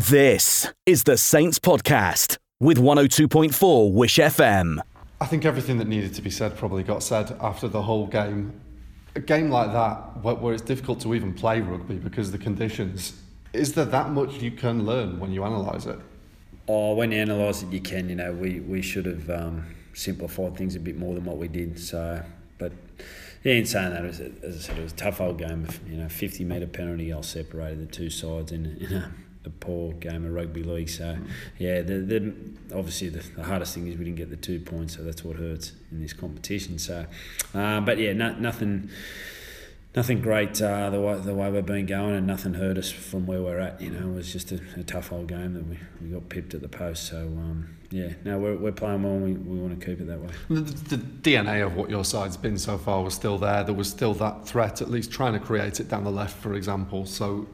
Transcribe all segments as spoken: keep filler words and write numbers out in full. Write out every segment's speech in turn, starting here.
This is the Saints Podcast with one oh two point four Wish F M. I think everything that needed to be said probably got said after the whole game. A game like that, where, where it's difficult to even play rugby because of the conditions, is there that much you can learn when you analyse it? Oh, when you analyse it, you can. You know, we, we should have um, simplified things a bit more than what we did. So, but yeah, in saying that, as I said, it was a tough old game. You know, fifty metre penalty, I separated the two sides in in a, a poor game of rugby league. So yeah, the, the obviously the, the hardest thing is we didn't get the two points, so that's what hurts in this competition. So, uh, but yeah, no, nothing, nothing great uh, the way the way we've been going, and nothing hurt us from where we're at. You know, it was just a, a tough old game that we, we got pipped at the post. So um, yeah, no, we're we're playing well, and we, we want to keep it that way. The, the D N A of what your side's been so far was still there. There was still that threat, at least trying to create it down the left, for example. So,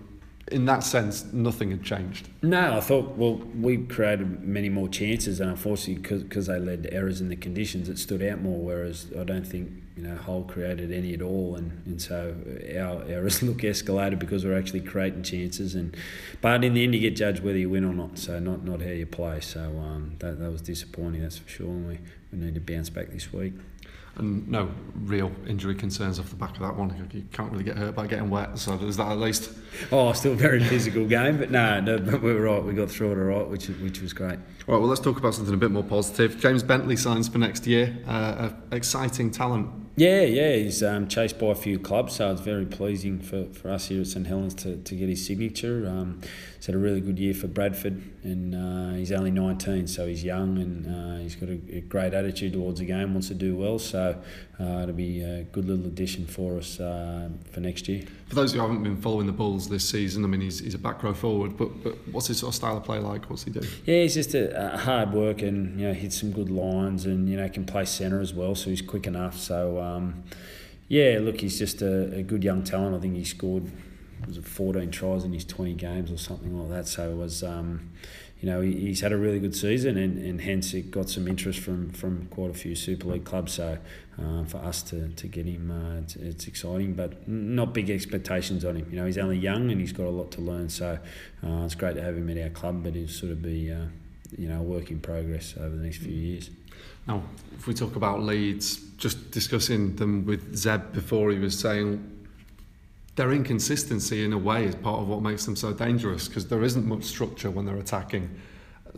in that sense, nothing had changed. No, I thought, well, we created many more chances, and unfortunately, because they led to errors in the conditions, it stood out more, whereas I don't think, you know, Hull created any at all, and, and so our errors look escalated because we're actually creating chances. And but in the end, you get judged whether you win or not, so not, not how you play. So um, that, that was disappointing, that's for sure, and we, we need to bounce back this week. And no real injury concerns off the back of that one. You can't really get hurt by getting wet, so there's that at least. Oh, still a very physical game, but no, no, but we were right. We got through it all right, which which was great. All right, well, let's talk about something a bit more positive. James Bentley signs for next year. Uh, exciting talent. Yeah, yeah, he's um, chased by a few clubs, so it's very pleasing for, for us here at St Helens to, to get his signature. Um, he's had a really good year for Bradford, and uh, he's only nineteen, so he's young, and uh, he's got a, a great attitude towards the game, wants to do well, so uh, it'll be a good little addition for us uh, for next year. For those who haven't been following the Bulls this season, I mean, he's he's a back row forward, but, but what's his sort of style of play like? What's he do? Yeah, he's just a, a hard worker, and, you know, hits some good lines, and, you know, can play centre as well, so he's quick enough, so... Um, Um, yeah, look, he's just a, a good young talent. I think he scored was it fourteen tries in his twenty games or something like that. So it was, um, you know, he, he's had a really good season, and, and hence it got some interest from, from quite a few Super League clubs. So uh, for us to, to get him, uh, it's, it's exciting, but not big expectations on him. You know, he's only young and he's got a lot to learn. So uh, it's great to have him at our club, but he'll sort of be, uh, you know, a work in progress over the next few years. Now, if we talk about Leeds, just discussing them with Zeb before, he was saying their inconsistency in a way is part of what makes them so dangerous, because there isn't much structure when they're attacking,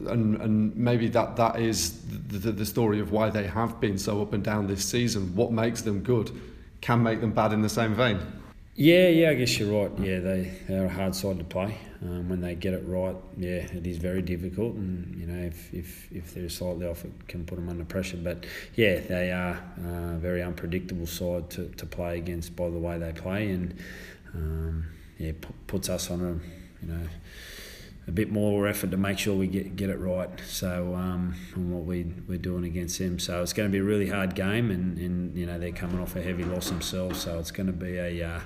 and and maybe that, that is the, the story of why they have been so up and down this season. What makes them good can make them bad in the same vein. Yeah, yeah, I guess you're right. Yeah, they, they're a hard side to play. Um, when they get it right, yeah, it is very difficult. And, you know, if, if, if they're slightly off, it can put them under pressure. But, yeah, they are a very unpredictable side to, to play against by the way they play. And, um, yeah, p- puts us on a, you know, a bit more effort to make sure we get get it right. So, um, and what we we're doing against them. So it's going to be a really hard game, and, and you know they're coming off a heavy loss themselves. So it's going to be a uh,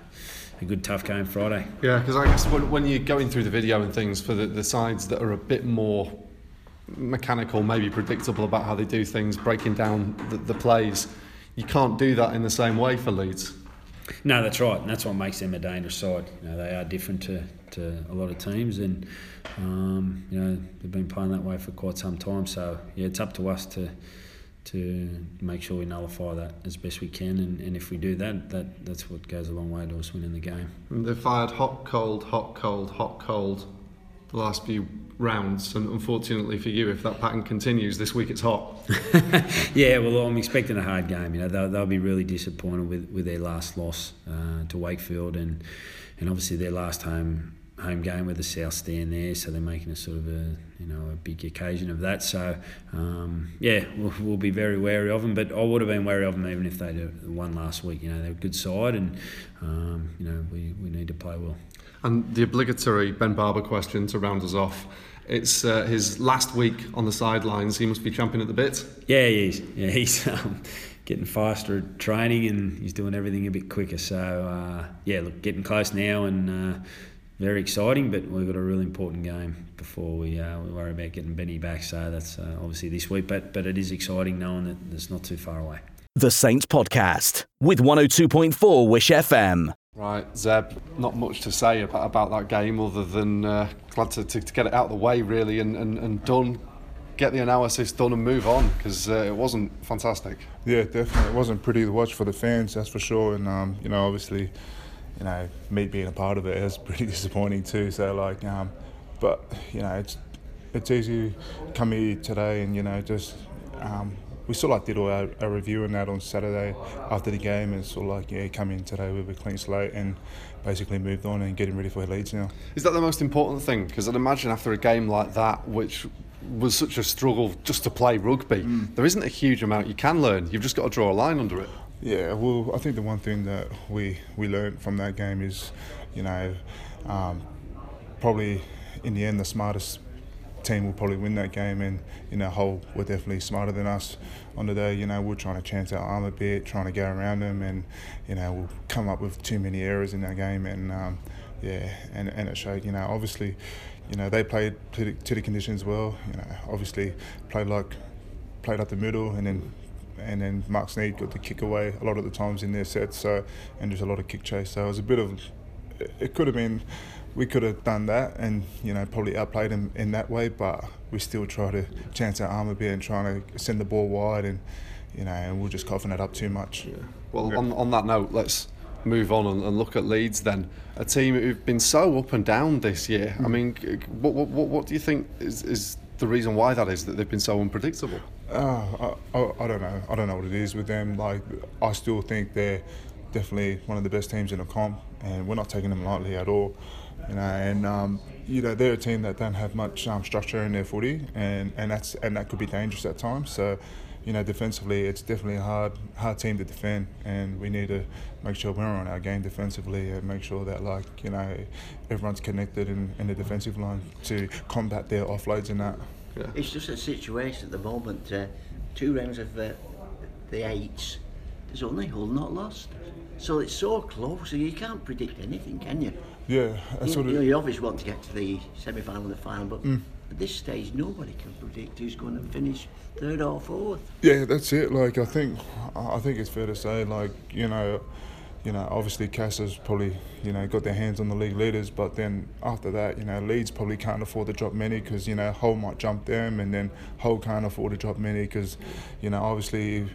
a good tough game Friday. Yeah, because I guess when you're going through the video and things for the, the sides that are a bit more mechanical, maybe predictable about how they do things, breaking down the, the plays, you can't do that in the same way for Leeds. No, that's right, and that's what makes them a dangerous side. You know, they are different to, to a lot of teams, and um, you know they've been playing that way for quite some time. So yeah, it's up to us to to make sure we nullify that as best we can, and, and if we do that, that that's what goes a long way to us winning the game. And they fired hot, cold, hot, cold, hot, cold the last few rounds, and unfortunately for you, if that pattern continues this week, it's hot. Yeah, well, I'm expecting a hard game. You know, they'll, they'll be really disappointed with, with their last loss uh, to Wakefield, and and obviously their last home home game with the South stand there, so they're making a sort of a you know a big occasion of that. So um, yeah, we'll, we'll be very wary of them. But I would have been wary of them even if they won last week. You know, they're a good side, and um, you know we, we need to play well. And the obligatory Ben Barber question to round us off. It's uh, his last week on the sidelines. He must be champing at the bit. Yeah, he is. Yeah, he's um, getting faster at training, and he's doing everything a bit quicker. So uh, yeah, look, getting close now, and. Uh, Very exciting, but we've got a really important game before we, uh, we worry about getting Benny back. So that's uh, obviously this week, but but it is exciting knowing that it's not too far away. The Saints Podcast with one oh two point four Wish F M. Right, Zeb, not much to say about, about that game other than uh, glad to, to, to get it out of the way, really, and, and, and done. Get the analysis done and move on, because uh, it wasn't fantastic. Yeah, definitely. It wasn't pretty to watch for the fans, that's for sure. And, um, you know, obviously, you know, me being a part of it is pretty disappointing too. So, like, um, but, you know, it's it's easy to come here today and, you know, just... Um, We sort of like did all our, our review and that on Saturday after the game, and sort of like, yeah, come in today with a clean slate and basically moved on and getting ready for Leeds now. Is that the most important thing? Because I'd imagine after a game like that, which was such a struggle just to play rugby, mm. there isn't a huge amount you can learn. You've just got to draw a line under it. Yeah, well, I think the one thing that we, we learned from that game is, you know, um, probably in the end the smartest team will probably win that game, and you know Hull were definitely smarter than us on the day. You know, we're trying to chance our arm a bit, trying to go around them, and you know we'll come up with too many errors in that game, and um, yeah, and, and it showed. You know, obviously, you know they played to the, to the conditions well. You know, obviously played like played up the middle, and then and then Mark Snead got the kick away a lot of the times in their sets. So and there's a lot of kick chase. So it was a bit of it could have been. We could have done that and, you know, probably outplayed him in that way, but we still try to chance our arm a bit and trying to send the ball wide and, you know, and we're just coughing it up too much. Yeah. Well, yeah. On, on that note, let's move on and, and look at Leeds then. A team who've been so up and down this year. Mm. I mean, what, what what do you think is, is the reason why that is, that they've been so unpredictable? Uh, I, I, I don't know. I don't know what it is with them. Like, I still think they're definitely one of the best teams in the comp, and we're not taking them lightly at all. You know, and um, you know they're a team that don't have much um, structure in their footy, and, and that's and that could be dangerous at times. So, you know, defensively, it's definitely a hard hard team to defend, and we need to make sure we're on our game defensively and make sure that, like, you know, everyone's connected in, in the defensive line to combat their offloads and that. Yeah. It's just a situation at the moment. Uh, two rounds of uh, the eights, there's only Hull not lost. So it's so close, you can't predict anything, can you? Yeah. I you, sort of, you know, you obviously want to get to the semi-final and the final, but mm. at this stage, nobody can predict who's going to finish third or fourth. Yeah, that's it. Like, I think, I think it's fair to say, like, you know, you know, obviously Cass has probably, you know, got their hands on the league leaders, but then after that, you know, Leeds probably can't afford to drop many because, you know, Hull might jump them, and then Hull can't afford to drop many because, you know, obviously,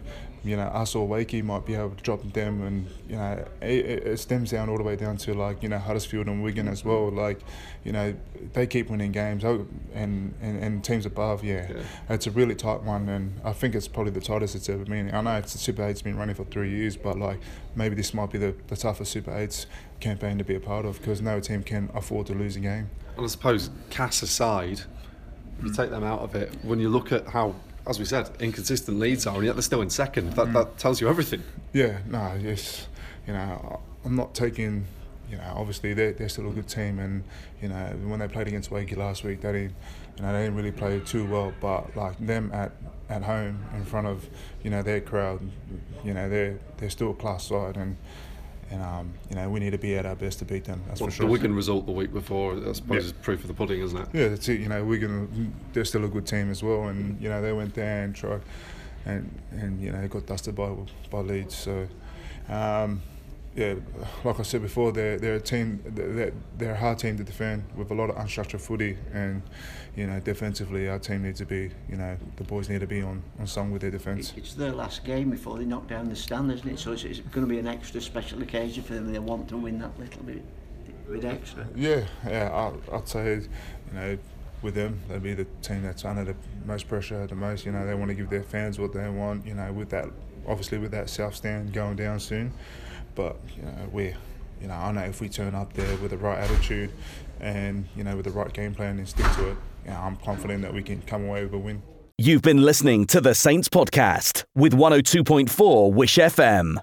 you know, us or Wakey might be able to drop them, and, you know, it, it stems down all the way down to, like, you know, Huddersfield and Wigan as well. Like, you know, they keep winning games, and, and, and teams above, yeah. yeah. It's a really tight one, and I think it's probably the tightest it's ever been. I know it's the Super eight's been running for three years, but, like, maybe this might be the, the toughest Super eight's campaign to be a part of because no team can afford to lose a game. And I suppose, Cass aside, if you take them out of it, when you look at how, as we said, inconsistent Leeds are, and yet they're still in second. That that tells you everything. Yeah, no, yes, you know, I'm not taking, you know, obviously they're, they're still a good team, and, you know, when they played against Wakey last week, they didn't, you know, they didn't really play too well, but, like, them at, at home in front of, you know, their crowd, you know, they're, they're still a class side, and, and um, you know, we need to be at our best to beat them, that's well, for sure. The Wigan result the week before, I suppose, yeah. is proof of the pudding, isn't it? Yeah, that's it. You know, Wigan, they're still a good team as well, and, you know, they went there and tried, and, and you know, got dusted by by Leeds. So, um, yeah, like I said before, they're, they're a team, they're, they're a hard team to defend with a lot of unstructured footy, and, you know, defensively our team needs to be, you know, the boys need to be on, on song with their defence. It's their last game before they knock down the stand, isn't it? So it's, it's going to be an extra special occasion for them. They want to win that little bit, bit extra. Yeah, yeah, I, I'd say, you know, with them, they'll be the team that's under the most pressure, the most, you know, they want to give their fans what they want, you know, with that, obviously with that South stand going down soon. But, you know, we, you know, I know if we turn up there with the right attitude and, you know, with the right game plan and stick to it, you know, I'm confident that we can come away with a win. You've been listening to the Saints Podcast with one oh two point four Wish F M.